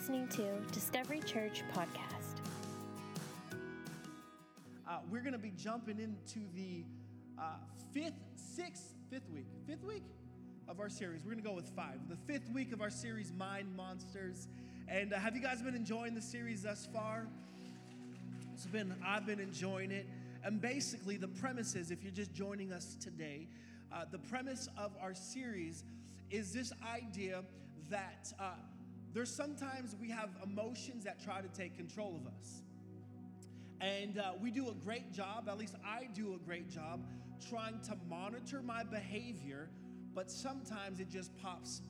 listening to Discovery Church Podcast. We're going to be jumping into the fifth week of our series. We're going to go with five. The fifth week of our series, Mind Monsters. And have you guys been enjoying the series thus far? I've been enjoying it. And basically the premise is, if you're just joining us today, the premise of our series is this idea that there's sometimes we have emotions that try to take control of us. And we do a great job, at least I do a great job, trying to monitor my behavior, but sometimes it just pops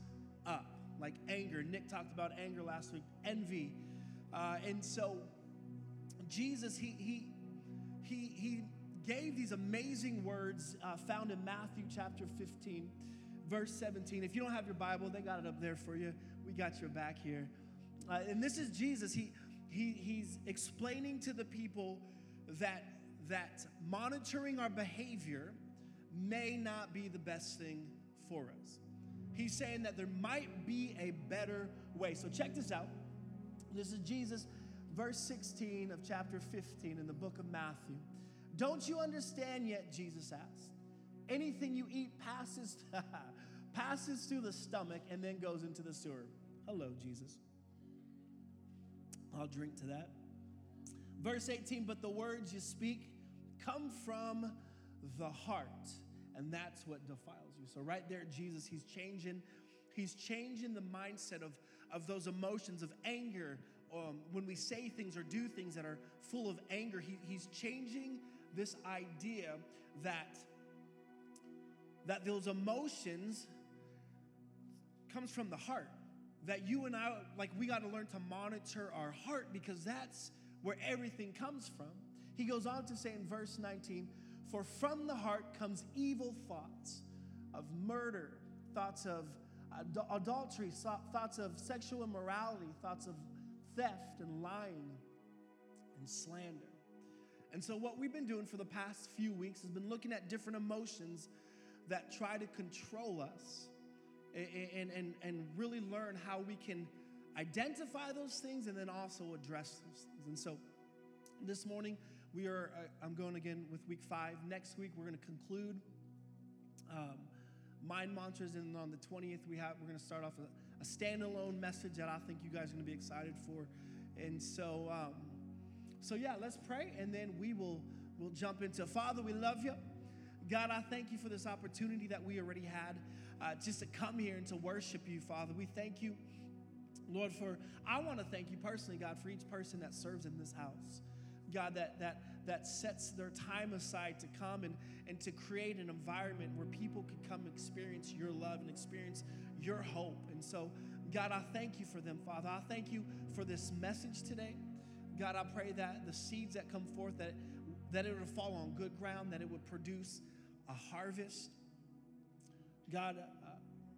up, like anger. Nick talked about anger last week, envy. And so Jesus, he gave these amazing words found in Matthew chapter 15, verse 17. If you don't have your Bible, they got it up there for you. We got your back here. And this is Jesus. He's explaining to the people that monitoring our behavior may not be the best thing for us. He's saying that there might be a better way. So check this out. This is Jesus, verse 16 of chapter 15 in the book of Matthew. "Don't you understand yet?" Jesus asked. "Anything you eat passes through the stomach and then goes into the sewer." Hello, Jesus. I'll drink to that. Verse 18, "But the words you speak come from the heart, and that's what defiles you." So right there, Jesus, he's changing the mindset of those emotions of anger. When we say things or do things that are full of anger, he's changing this idea that those emotions comes from the heart. That you and I, we got to learn to monitor our heart, because that's where everything comes from. He goes on to say in verse 19, "For from the heart comes evil thoughts of murder, thoughts of adultery, thoughts of sexual immorality, thoughts of theft and lying and slander." And so what we've been doing for the past few weeks has been looking at different emotions that try to control us, and really learn how we can identify those things and then also address those things. And so this morning, I'm going again with week 5. Next week, we're going to conclude Mind Monsters, and on the 20th, we're going to start off with a standalone message that I think you guys are going to be excited for. And so, let's pray, and then we'll jump into. Father, we love you. God, I thank you for this opportunity that we already had just to come here and to worship you, Father. We thank you, Lord, I want to thank you personally, God, for each person that serves in this house. God, that sets their time aside to come and to create an environment where people could come experience your love and experience your hope. And so, God, I thank you for them, Father. I thank you for this message today. God, I pray that the seeds that come forth, that it would fall on good ground, that it would produce a harvest. God,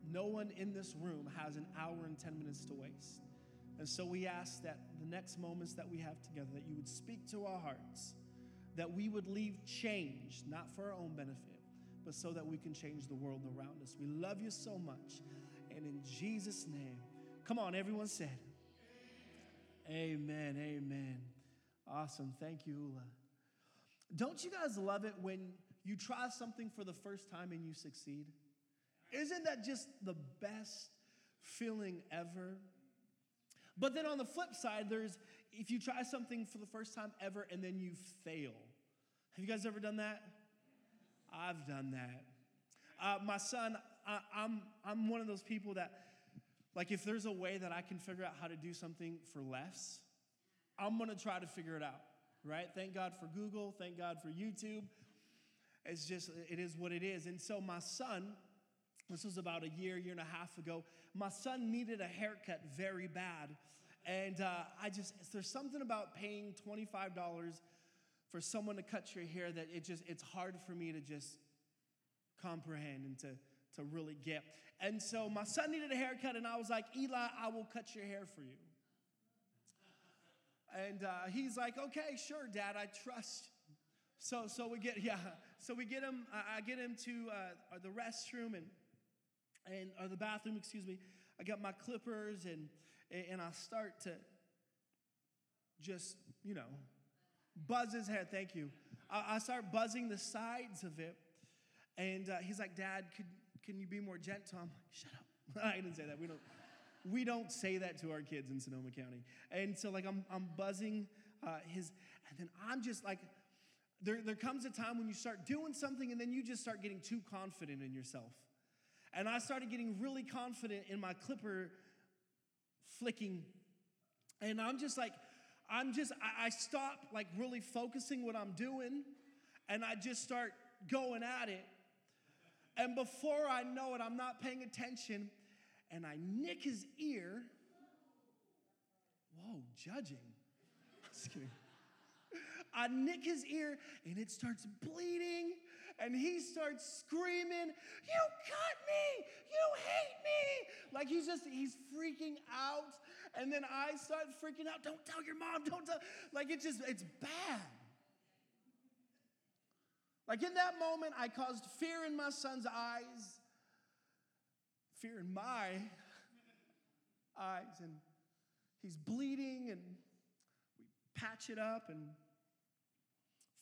no one in this room has an hour and 10 minutes to waste. And so we ask that the next moments that we have together, that you would speak to our hearts, that we would leave changed, not for our own benefit, but so that we can change the world around us. We love you so much. And in Jesus' name, come on, everyone said, amen, amen. Amen. Awesome. Thank you, Ula. Don't you guys love it when you try something for the first time and you succeed? Isn't that just the best feeling ever? But then on the flip side, if you try something for the first time ever and then you fail. Have you guys ever done that? I've done that. My son, I'm one of those people that, if there's a way that I can figure out how to do something for less, I'm going to try to figure it out. Right? Thank God for Google. Thank God for YouTube. It is what it is. And so my son, this was about a year and a half ago, my son needed a haircut very bad. And there's something about paying $25 for someone to cut your hair that it's hard for me to just comprehend and to really get. And so my son needed a haircut, and I was like, "Eli, I will cut your hair for you." And he's like, "Okay, sure, Dad, I trust." So we get him. I get him to the restroom or the bathroom. Excuse me. I got my clippers, and and I start to just, you know, buzz his head. Thank you. I start buzzing the sides of it. And he's like, Dad, can you be more gentle? I'm like, shut up. I didn't say that. We don't say that to our kids in Sonoma County. And so, like, I'm buzzing his, and then I'm just like, there comes a time when you start doing something and then you just start getting too confident in yourself. And I started getting really confident in my clipper flicking. And I'm just like, I stop like really focusing what I'm doing, and I just start going at it. And before I know it, I'm not paying attention, and I nick his ear. Whoa, judging. Just kidding. I nick his ear, and it starts bleeding, and he starts screaming, "You cut me! You hate me!" Like he's freaking out, and then I start freaking out. Don't tell your mom, don't tell. Like it's bad. Like in that moment, I caused fear in my son's eyes, fear in my eyes, and he's bleeding, and we patch it up, and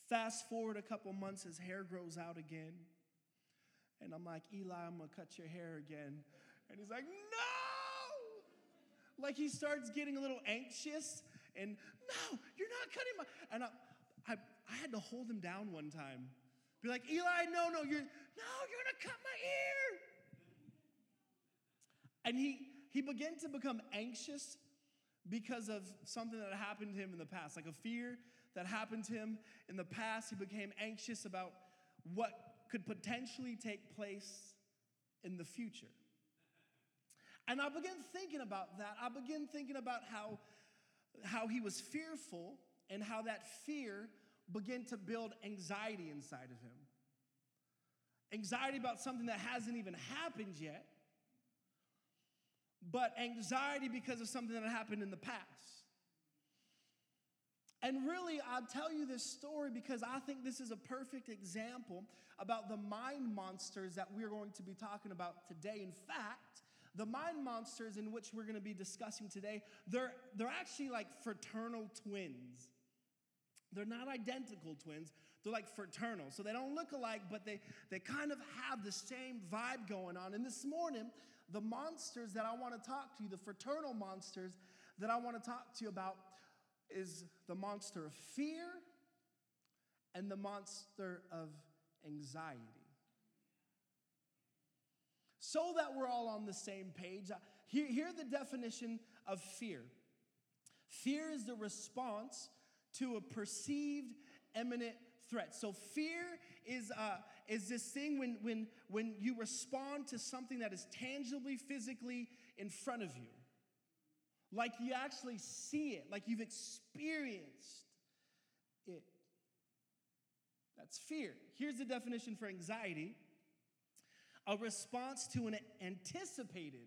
fast forward a couple months, his hair grows out again, and I'm like, Eli, I'm gonna cut your hair again, and he's like, no! Like he starts getting a little anxious, and no, you're not cutting my, and I had to hold him down one time. Be like, Eli, no, you're gonna cut my ear. And he began to become anxious because of something that happened to him in the past, like a fear that happened to him in the past. He became anxious about what could potentially take place in the future. And I began thinking about that. I began thinking about how he was fearful and how that fear began to build anxiety inside of him. Anxiety about something that hasn't even happened yet, but anxiety because of something that happened in the past. And really, I'll tell you this story because I think this is a perfect example about the mind monsters that we're going to be talking about today. In fact, the mind monsters in which we're going to be discussing today, they're actually like fraternal twins. They're not identical twins. They're like fraternal. So they don't look alike, but they kind of have the same vibe going on. And this morning, the monsters that I want to talk to you, the fraternal monsters that I want to talk to you about is the monster of fear and the monster of anxiety. So that we're all on the same page, hear the definition of fear. Fear is the response to a perceived imminent threat. So fear is this thing when you respond to something that is tangibly, physically in front of you. Like you actually see it, like you've experienced it. That's fear. Here's the definition for anxiety: a response to an anticipated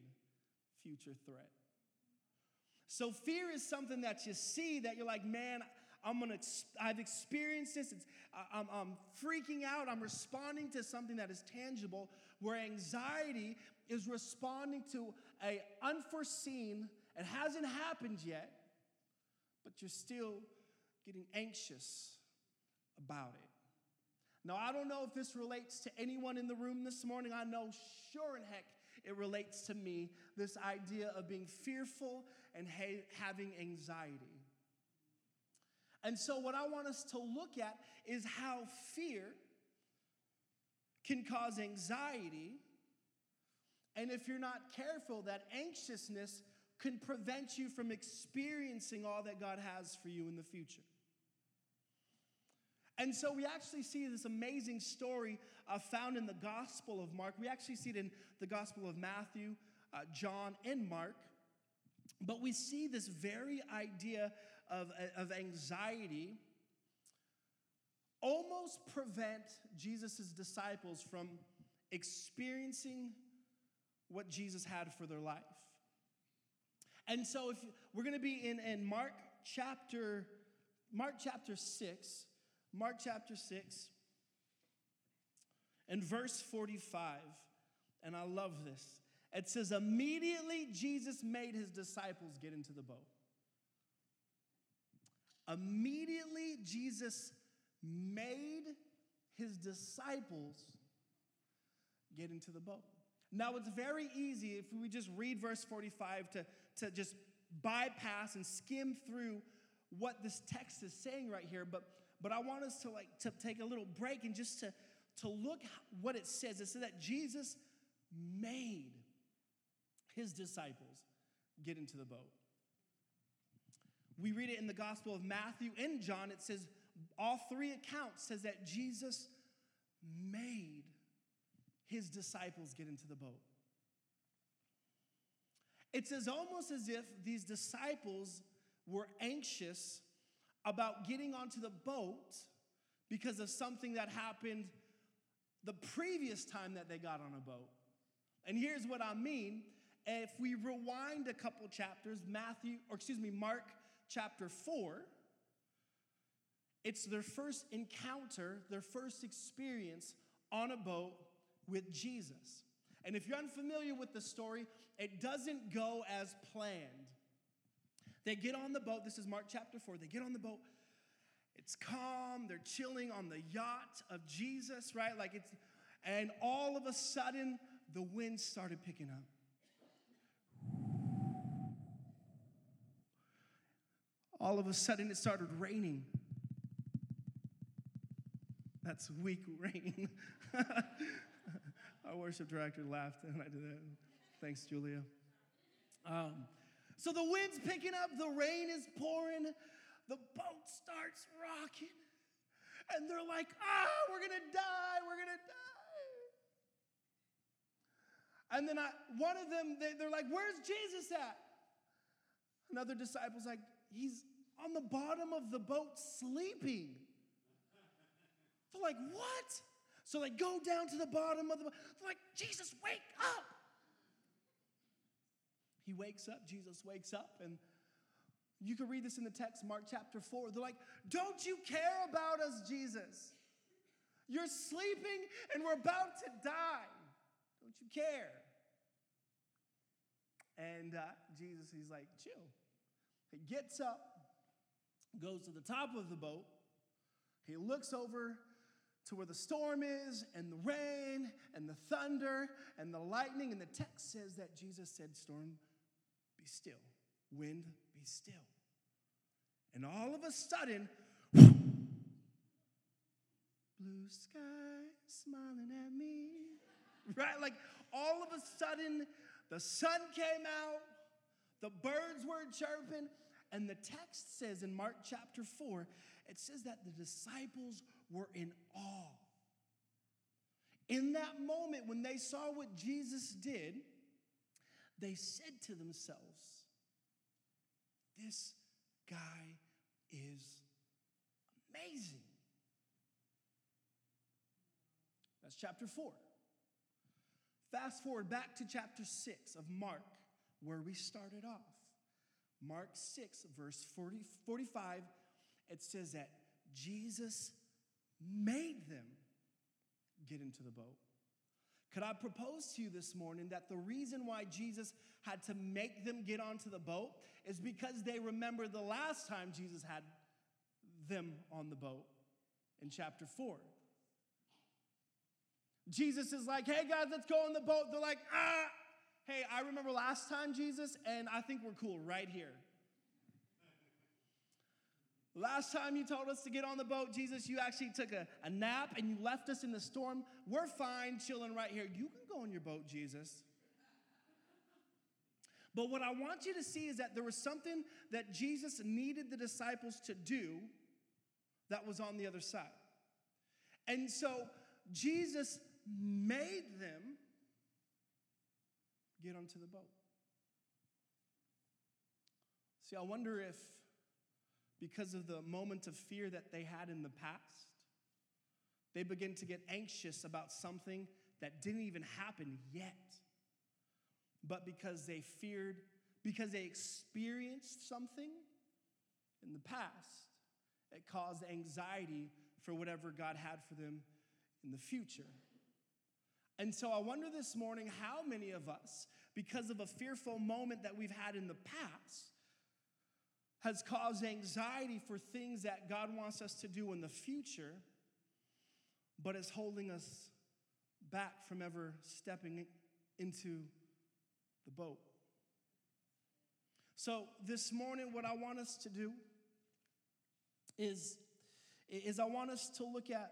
future threat. So fear is something that you see that you're like, man, I've experienced this. I'm freaking out. I'm responding to something that is tangible, where anxiety is responding to an unforeseen, it hasn't happened yet, but you're still getting anxious about it. Now, I don't know if this relates to anyone in the room this morning. I know sure in heck it relates to me, this idea of being fearful and having anxiety. And so what I want us to look at is how fear can cause anxiety. And if you're not careful, that anxiousness can prevent you from experiencing all that God has for you in the future. And so we actually see this amazing story found in the Gospel of Mark. We actually see it in the Gospel of Matthew, John, and Mark. But we see this very idea of anxiety almost prevent Jesus' disciples from experiencing what Jesus had for their life. And so we're going to be in Mark chapter 6 and verse 45, and I love this. It says, immediately Jesus made his disciples get into the boat. Immediately Jesus made his disciples get into the boat. Now, it's very easy if we just read verse 45 to just bypass and skim through what this text is saying right here. But I want us to take a little break and just to look what it says. It says that Jesus made his disciples get into the boat. We read it in the Gospel of Matthew and John. It says, all three accounts says that Jesus made his disciples get into the boat. It's almost as if these disciples were anxious about getting onto the boat because of something that happened the previous time that they got on a boat. And here's what I mean. If we rewind a couple chapters, Mark chapter 4, it's their first encounter, their first experience on a boat with Jesus. And if you're unfamiliar with the story, it doesn't go as planned. They get on the boat. This is Mark chapter 4. They get on the boat. It's calm. They're chilling on the yacht of Jesus, right? And all of a sudden, the wind started picking up. All of a sudden, it started raining. That's weak rain. Our worship director laughed when I did that. Thanks, Julia. So the wind's picking up, the rain is pouring, the boat starts rocking, and they're like, we're gonna die, we're gonna die. And then one of them, they're like, where's Jesus at? Another disciple's like, he's on the bottom of the boat sleeping. They're like, what? So they go down to the bottom of the boat. They're like, Jesus, wake up. He wakes up. Jesus wakes up. And you can read this in the text, Mark chapter 4. They're like, don't you care about us, Jesus? You're sleeping and we're about to die. Don't you care? And Jesus, he's like, chill. He gets up, goes to the top of the boat. He looks over to where the storm is and the rain and the thunder and the lightning. And the text says that Jesus said, storm, be still. Wind, be still. And all of a sudden, blue sky smiling at me. Right? All of a sudden, the sun came out. The birds were chirping. And the text says in Mark chapter 4, it says that the disciples were in awe. In that moment, when they saw what Jesus did, they said to themselves, this guy is amazing. That's chapter 4. Fast forward back to chapter 6 of Mark, where we started off. Mark 6, verse 45, it says that Jesus made them get into the boat. Could I propose to you this morning that the reason why Jesus had to make them get onto the boat is because they remember the last time Jesus had them on the boat in chapter 4. Jesus is like, hey guys, let's go on the boat. They're like, Hey, I remember last time, Jesus, and I think we're cool right here. Last time you told us to get on the boat, Jesus, you actually took a nap and you left us in the storm. We're fine chilling right here. You can go on your boat, Jesus. But what I want you to see is that there was something that Jesus needed the disciples to do that was on the other side. And so Jesus made them get onto the boat. See, I wonder if, because of the moment of fear that they had in the past, they begin to get anxious about something that didn't even happen yet. But because they experienced something in the past, it caused anxiety for whatever God had for them in the future. And so I wonder this morning how many of us, because of a fearful moment that we've had in the past, has caused anxiety for things that God wants us to do in the future, but is holding us back from ever stepping into the boat. So this morning, what I want us to do is I want us to look at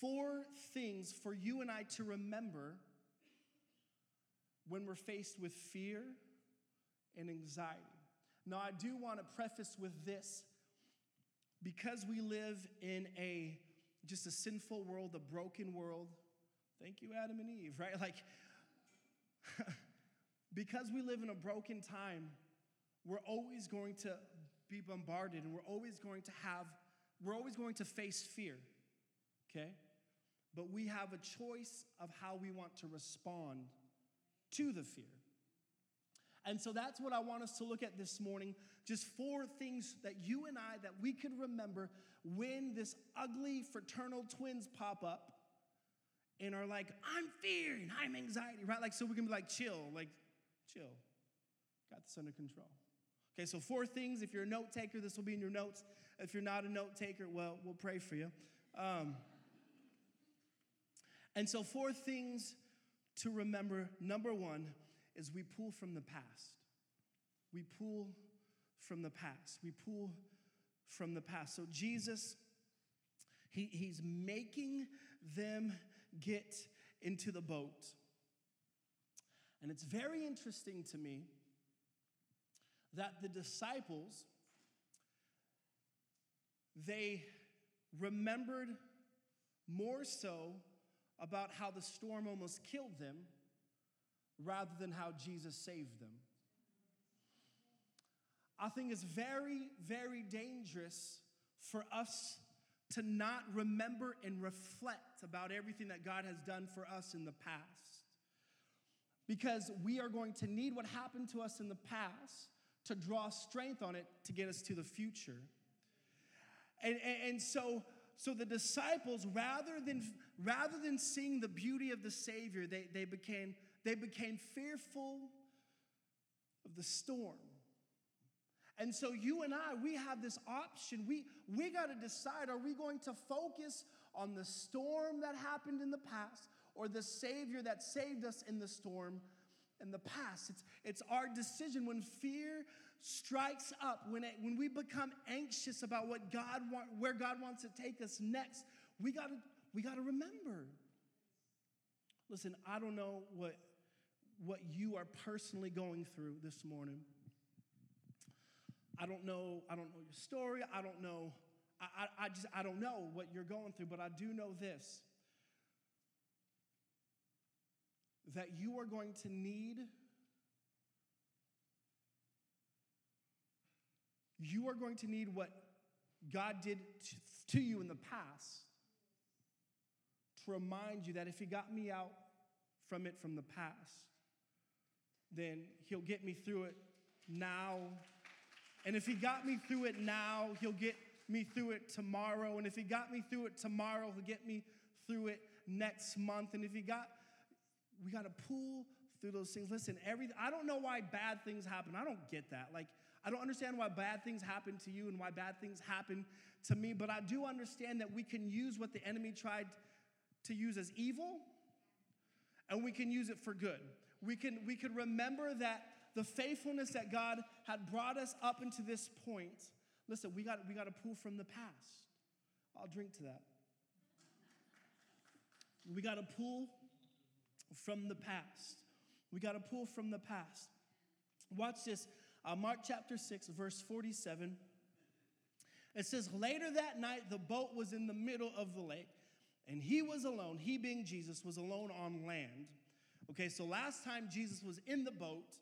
four things for you and I to remember when we're faced with fear and anxiety. Now, I do want to preface with this. Because we live in a sinful world, a broken world. Thank you, Adam and Eve, right? Because we live in a broken time, we're always going to be bombarded and we're always going to face fear. Okay? But we have a choice of how we want to respond to the fear. And so that's what I want us to look at this morning. Just four things that you and I, that we could remember when this ugly fraternal twins pop up and are like, I'm fear and I'm anxiety, right? So we can be chill. Got this under control. Okay, so four things. If you're a note taker, this will be in your notes. If you're not a note taker, well, we'll pray for you. And so four things to remember. Number one is we pull from the past. So Jesus, he's making them get into the boat. And it's very interesting to me that the disciples, they remembered more so about how the storm almost killed them rather than how Jesus saved them. I think it's very, very dangerous for us to not remember and reflect about everything that God has done for us in the past, because we are going to need what happened to us in the past to draw strength on it to get us to the future. And so the disciples, rather than seeing the beauty of the Savior, they became fearful of the storm. And so you and I, we have this option. We got to decide, are we going to focus on the storm that happened in the past or the Savior that saved us in the storm in the past? It's our decision. When fear strikes up, when we become anxious about where God wants to take us next, we gotta remember. Listen, I don't know what you are personally going through this morning. I don't know your story. I don't know what you're going through, but I do know this, that you are going to need, what God did to you in the past to remind you that if he got me out from it from the past, then he'll get me through it now. And if he got me through it now, he'll get me through it tomorrow. And if he got me through it tomorrow, he'll get me through it next month. And if he got... we got to pull through those things. Listen, I don't know why bad things happen. I don't get that. I don't understand why bad things happen to you and why bad things happen to me, but I do understand that we can use what the enemy tried to use as evil, and we can use it for good. We can remember that the faithfulness that God had brought us up into this point. Listen, we got to pull from the past. I'll drink to that. We got to pull from the past. We got to pull from the past. Watch this. Mark chapter 6, verse 47. It says, later that night, the boat was in the middle of the lake, and he was alone. He, being Jesus, was alone on land. Okay, so last time Jesus was in the boat.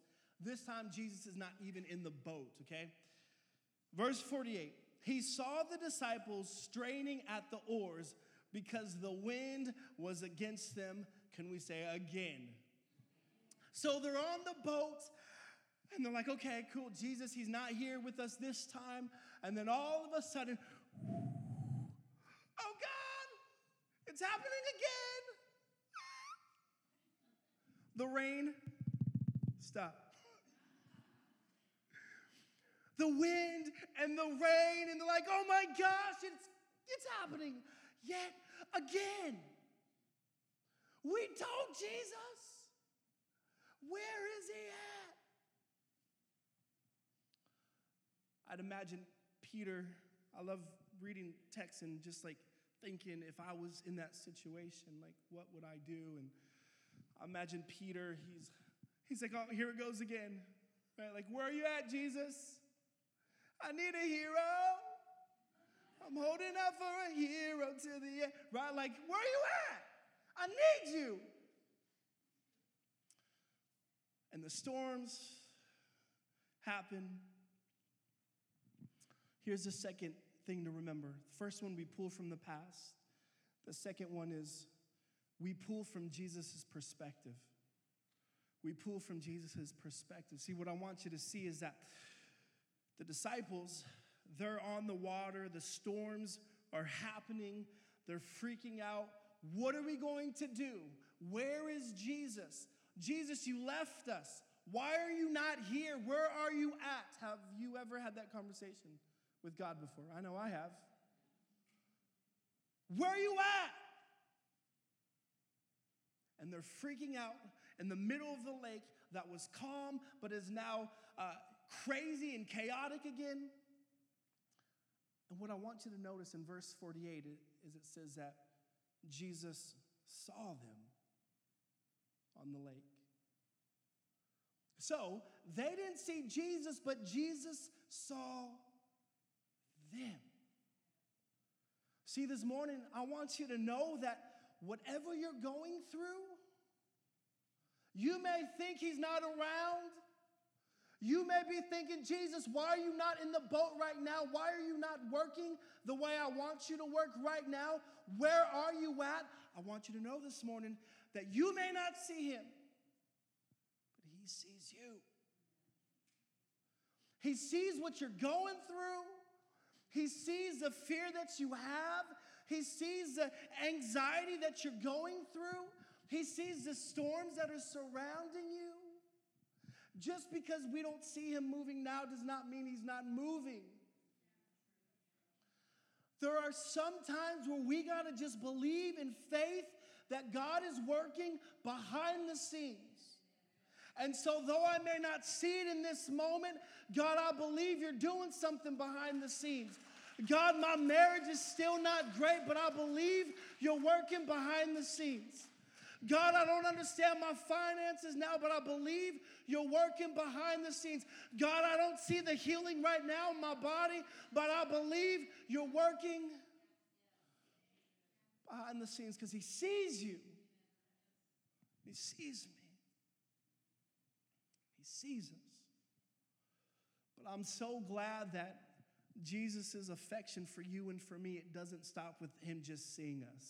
This time Jesus is not even in the boat, okay? Verse 48. He saw the disciples straining at the oars because the wind was against them. Can we say again? So they're on the boat, and they're like, okay, cool, Jesus, he's not here with us this time. And then all of a sudden, oh God, it's happening again. The rain stopped. The wind and the rain, and they're like, oh my gosh, it's happening yet again. We told Jesus, where is he at? I'd imagine Peter, I love reading texts and just like thinking if I was in that situation, like what would I do? And I imagine Peter, he's like, oh, here it goes again. Right? Like, where are you at, Jesus? I need a hero. I'm holding out for a hero to the end. Right? Like, where are you at? I need you. And the storms happen. Here's the second thing to remember. The first one, we pull from the past. The second one is we pull from Jesus' perspective. We pull from Jesus' perspective. See, what I want you to see is that the disciples, they're on the water. The storms are happening. They're freaking out. What are we going to do? Where is Jesus? Jesus, you left us. Why are you not here? Where are you at? Have you ever had that conversation with God before? I know I have. Where are you at? And they're freaking out in the middle of the lake that was calm but is now crazy and chaotic again. And what I want you to notice in verse 48 is it says that Jesus saw them on the lake. So they didn't see Jesus, but Jesus saw them. See, this morning, I want you to know that whatever you're going through, you may think he's not around. You may be thinking, Jesus, why are you not in the boat right now? Why are you not working the way I want you to work right now? Where are you at? I want you to know this morning that you may not see him, but he sees you. He sees what you're going through. He sees the fear that you have. He sees the anxiety that you're going through. He sees the storms that are surrounding you. Just because we don't see him moving now does not mean he's not moving. There are some times where we got to just believe in faith that God is working behind the scenes. And so though I may not see it in this moment, God, I believe you're doing something behind the scenes. God, my marriage is still not great, but I believe you're working behind the scenes. God, I don't understand my finances now, but I believe you're working behind the scenes. God, I don't see the healing right now in my body, but I believe you're working behind the scenes because he sees you. He sees me. He sees us. But I'm so glad that Jesus' affection for you and for me, it doesn't stop with him just seeing us.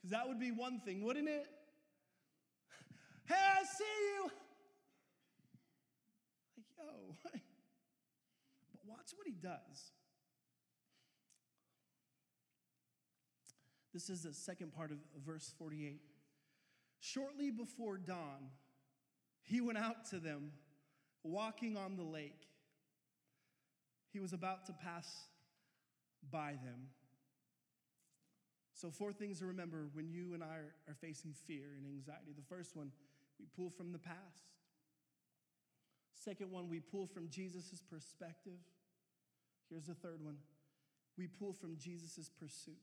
Because that would be one thing, wouldn't it? Hey, I see you. Like, yo. But watch what he does. This is the second part of verse 48. Shortly before dawn, he went out to them, walking on the lake. He was about to pass by them. So 4 things to remember when you and I are facing fear and anxiety. The first one, we pull from the past. Second one, we pull from Jesus' perspective. Here's the third one. We pull from Jesus' pursuit.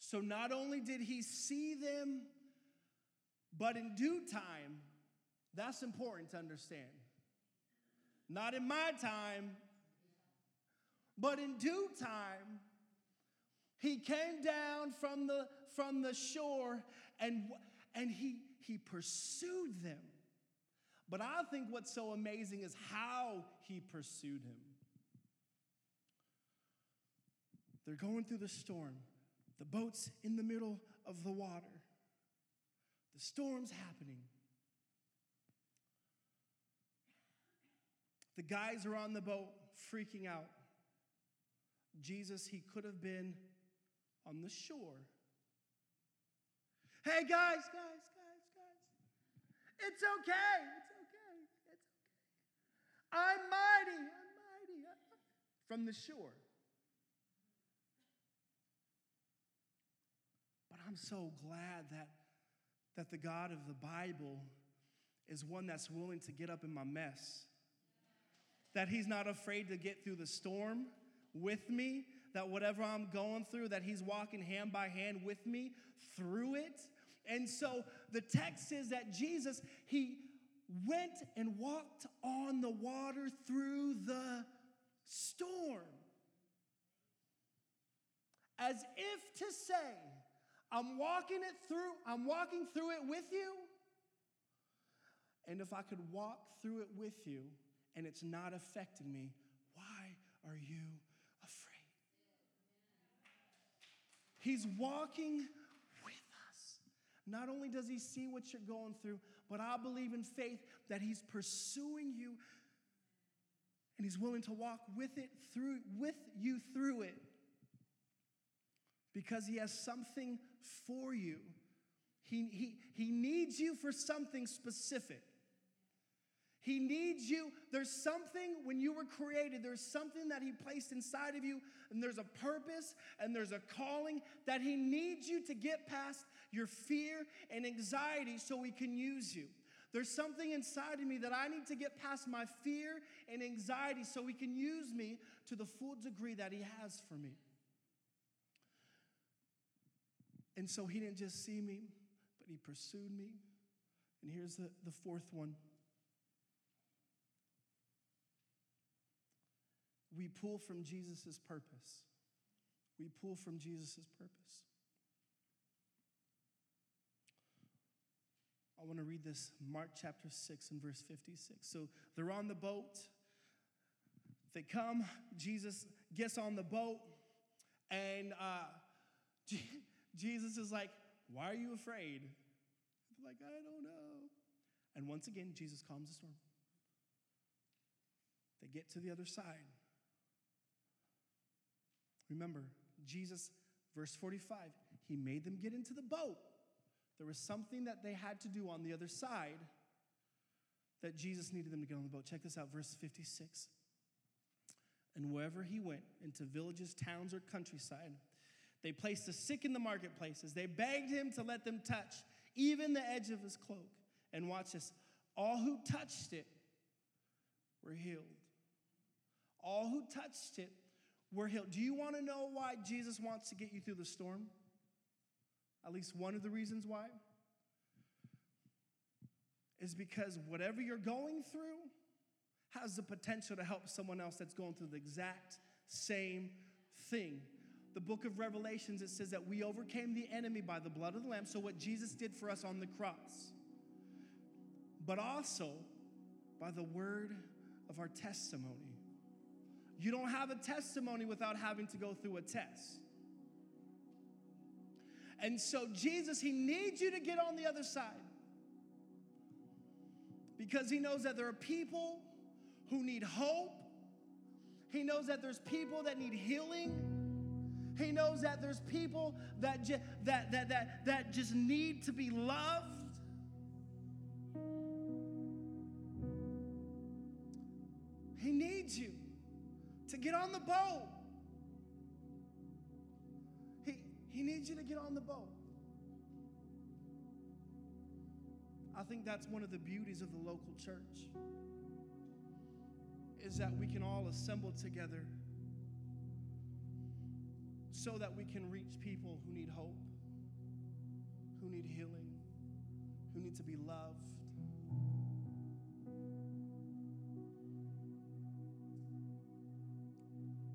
So not only did he see them, but in due time, that's important to understand. Not in my time, but in due time, he came down from the shore and he pursued them. But I think what's so amazing is how he pursued him. They're going through the storm. The boat's in the middle of the water. The storm's happening. The guys are on the boat freaking out. Jesus, he could have been on the shore. Hey, guys. It's okay. I'm mighty. From the shore. But I'm so glad that the God of the Bible is one that's willing to get up in my mess. That he's not afraid to get through the storm with me. That whatever I'm going through, that he's walking hand by hand with me through it. And so the text says that Jesus, he went and walked on the water through the storm. As if to say, I'm walking through it with you. And if I could walk through it with you and it's not affecting me, why are you afraid? He's walking with us. Not only does he see what you're going through, but I believe in faith that he's pursuing you and he's willing to walk with you through it. Because he has something for you. He needs you for something specific. He needs you. There's something when you were created. There's something that he placed inside of you. And there's a purpose and there's a calling that he needs you to get past your fear and anxiety so he can use you. There's something inside of me that I need to get past my fear and anxiety so he can use me to the full degree that he has for me. And so he didn't just see me, but he pursued me. And here's the fourth one. We pull from Jesus' purpose. We pull from Jesus' purpose. I want to read this, Mark chapter 6 and verse 56. So they're on the boat. They come. Jesus gets on the boat. And Jesus is like, why are you afraid? They're like, I don't know. And once again, Jesus calms the storm. They get to the other side. Remember, Jesus, verse 45, he made them get into the boat. There was something that they had to do on the other side that Jesus needed them to get on the boat. Check this out, verse 56. And wherever he went, into villages, towns, or countryside, they placed the sick in the marketplaces. They begged him to let them touch even the edge of his cloak. And watch this. All who touched it were healed. All who touched it were healed. Do you want to know why Jesus wants to get you through the storm? At least one of the reasons why is because whatever you're going through has the potential to help someone else that's going through the exact same thing. The book of Revelations, it says that we overcame the enemy by the blood of the Lamb, so what Jesus did for us on the cross, but also by the word of our testimony. You don't have a testimony without having to go through a test. And so Jesus, he needs you to get on the other side because he knows that there are people who need hope. He knows that there's people that need healing. He knows that there's people that just need to be loved. He needs you to get on the boat. He needs you to get on the boat. I think that's one of the beauties of the local church is that we can all assemble together so that we can reach people who need hope, who need healing, who need to be loved.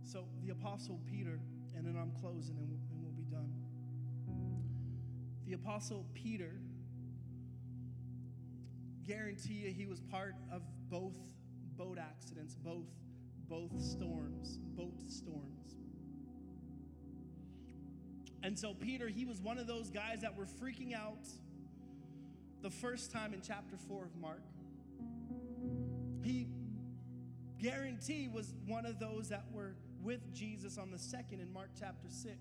So the Apostle Peter, and then I'm closing and we'll be done. The Apostle Peter, guarantee you he was part of both boat accidents, both storms. And so Peter, he was one of those guys that were freaking out the first time in chapter 4 of Mark. He guarantee was one of those that were with Jesus on the second in Mark chapter 6.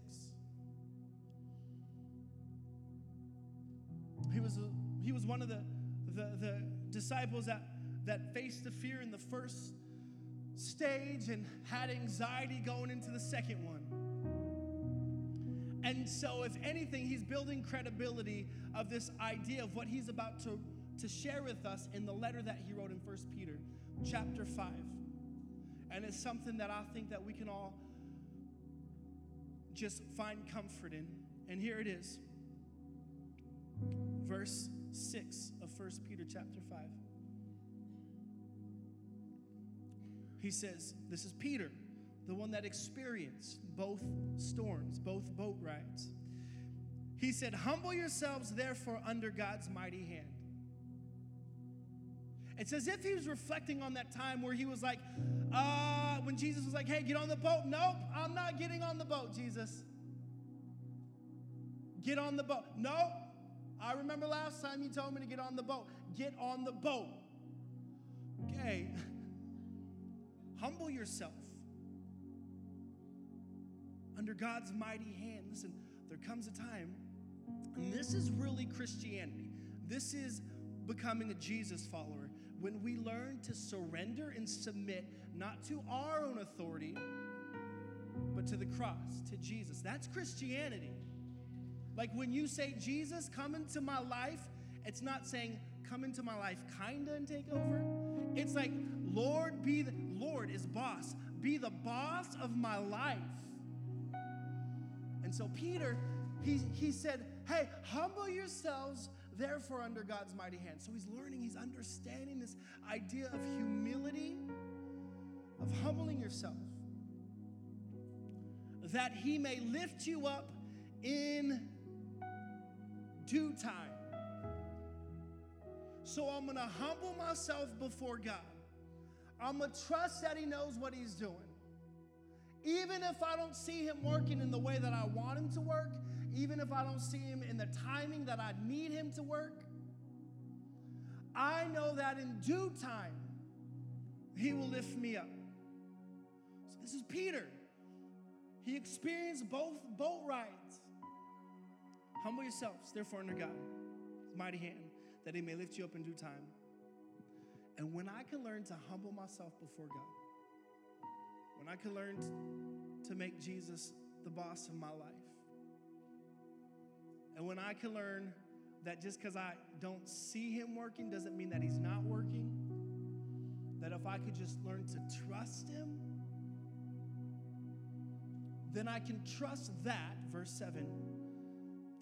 He was one of the disciples that faced the fear in the first stage and had anxiety going into the second one. And so if anything, he's building credibility of this idea of what he's about to share with us in the letter that he wrote in 1 Peter chapter 5. And it's something that I think that we can all just find comfort in. And here it is. Verse 6 of 1 Peter chapter 5. He says, this is Peter, the one that experienced both storms, both boat rides. He said, humble yourselves, therefore, under God's mighty hand. It's as if he was reflecting on that time where he was like, when Jesus was like, hey, get on the boat. Nope, I'm not getting on the boat, Jesus. Get on the boat. Nope, I remember last time you told me to get on the boat. Get on the boat. Okay. Humble yourself under God's mighty hand. Listen, there comes a time, and this is really Christianity. This is becoming a Jesus follower. When we learn to surrender and submit, not to our own authority, but to the cross, to Jesus. That's Christianity. Like when you say, Jesus, come into my life, it's not saying, come into my life kinda and take over. It's like, Lord, Lord is boss. Be the boss of my life. And so Peter, he said, hey, humble yourselves, therefore, under God's mighty hand. So he's learning, he's understanding this idea of humility, of humbling yourself, that he may lift you up in due time. So I'm going to humble myself before God. I'm going to trust that he knows what he's doing. Even if I don't see him working in the way that I want him to work, even if I don't see him in the timing that I need him to work, I know that in due time, he will lift me up. So this is Peter. He experienced both boat rides. Humble yourselves, therefore, under God, his mighty hand, that he may lift you up in due time. And when I can learn to humble myself before God, when I can learn to make Jesus the boss of my life, and when I can learn that just because I don't see him working doesn't mean that he's not working, that if I could just learn to trust him, then I can trust that, verse 7,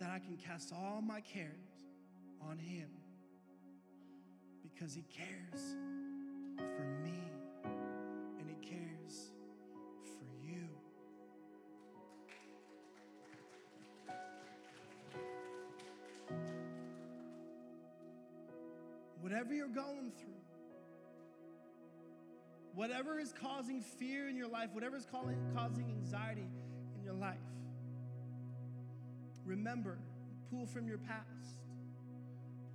that I can cast all my cares on him because he cares for me and he cares for you. Whatever you're going through, whatever is causing fear in your life, whatever is causing anxiety in your life, remember, pull from your past.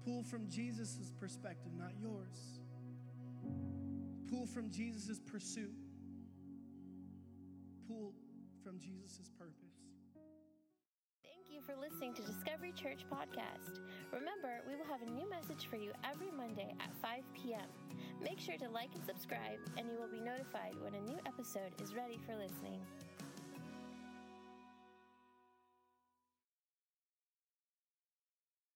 Pull from Jesus' perspective, not yours. Pull from Jesus' pursuit. Pull from Jesus' purpose. Thank you for listening to Discovery Church Podcast. Remember, we will have a new message for you every Monday at 5 p.m. Make sure to like and subscribe, and you will be notified when a new episode is ready for listening.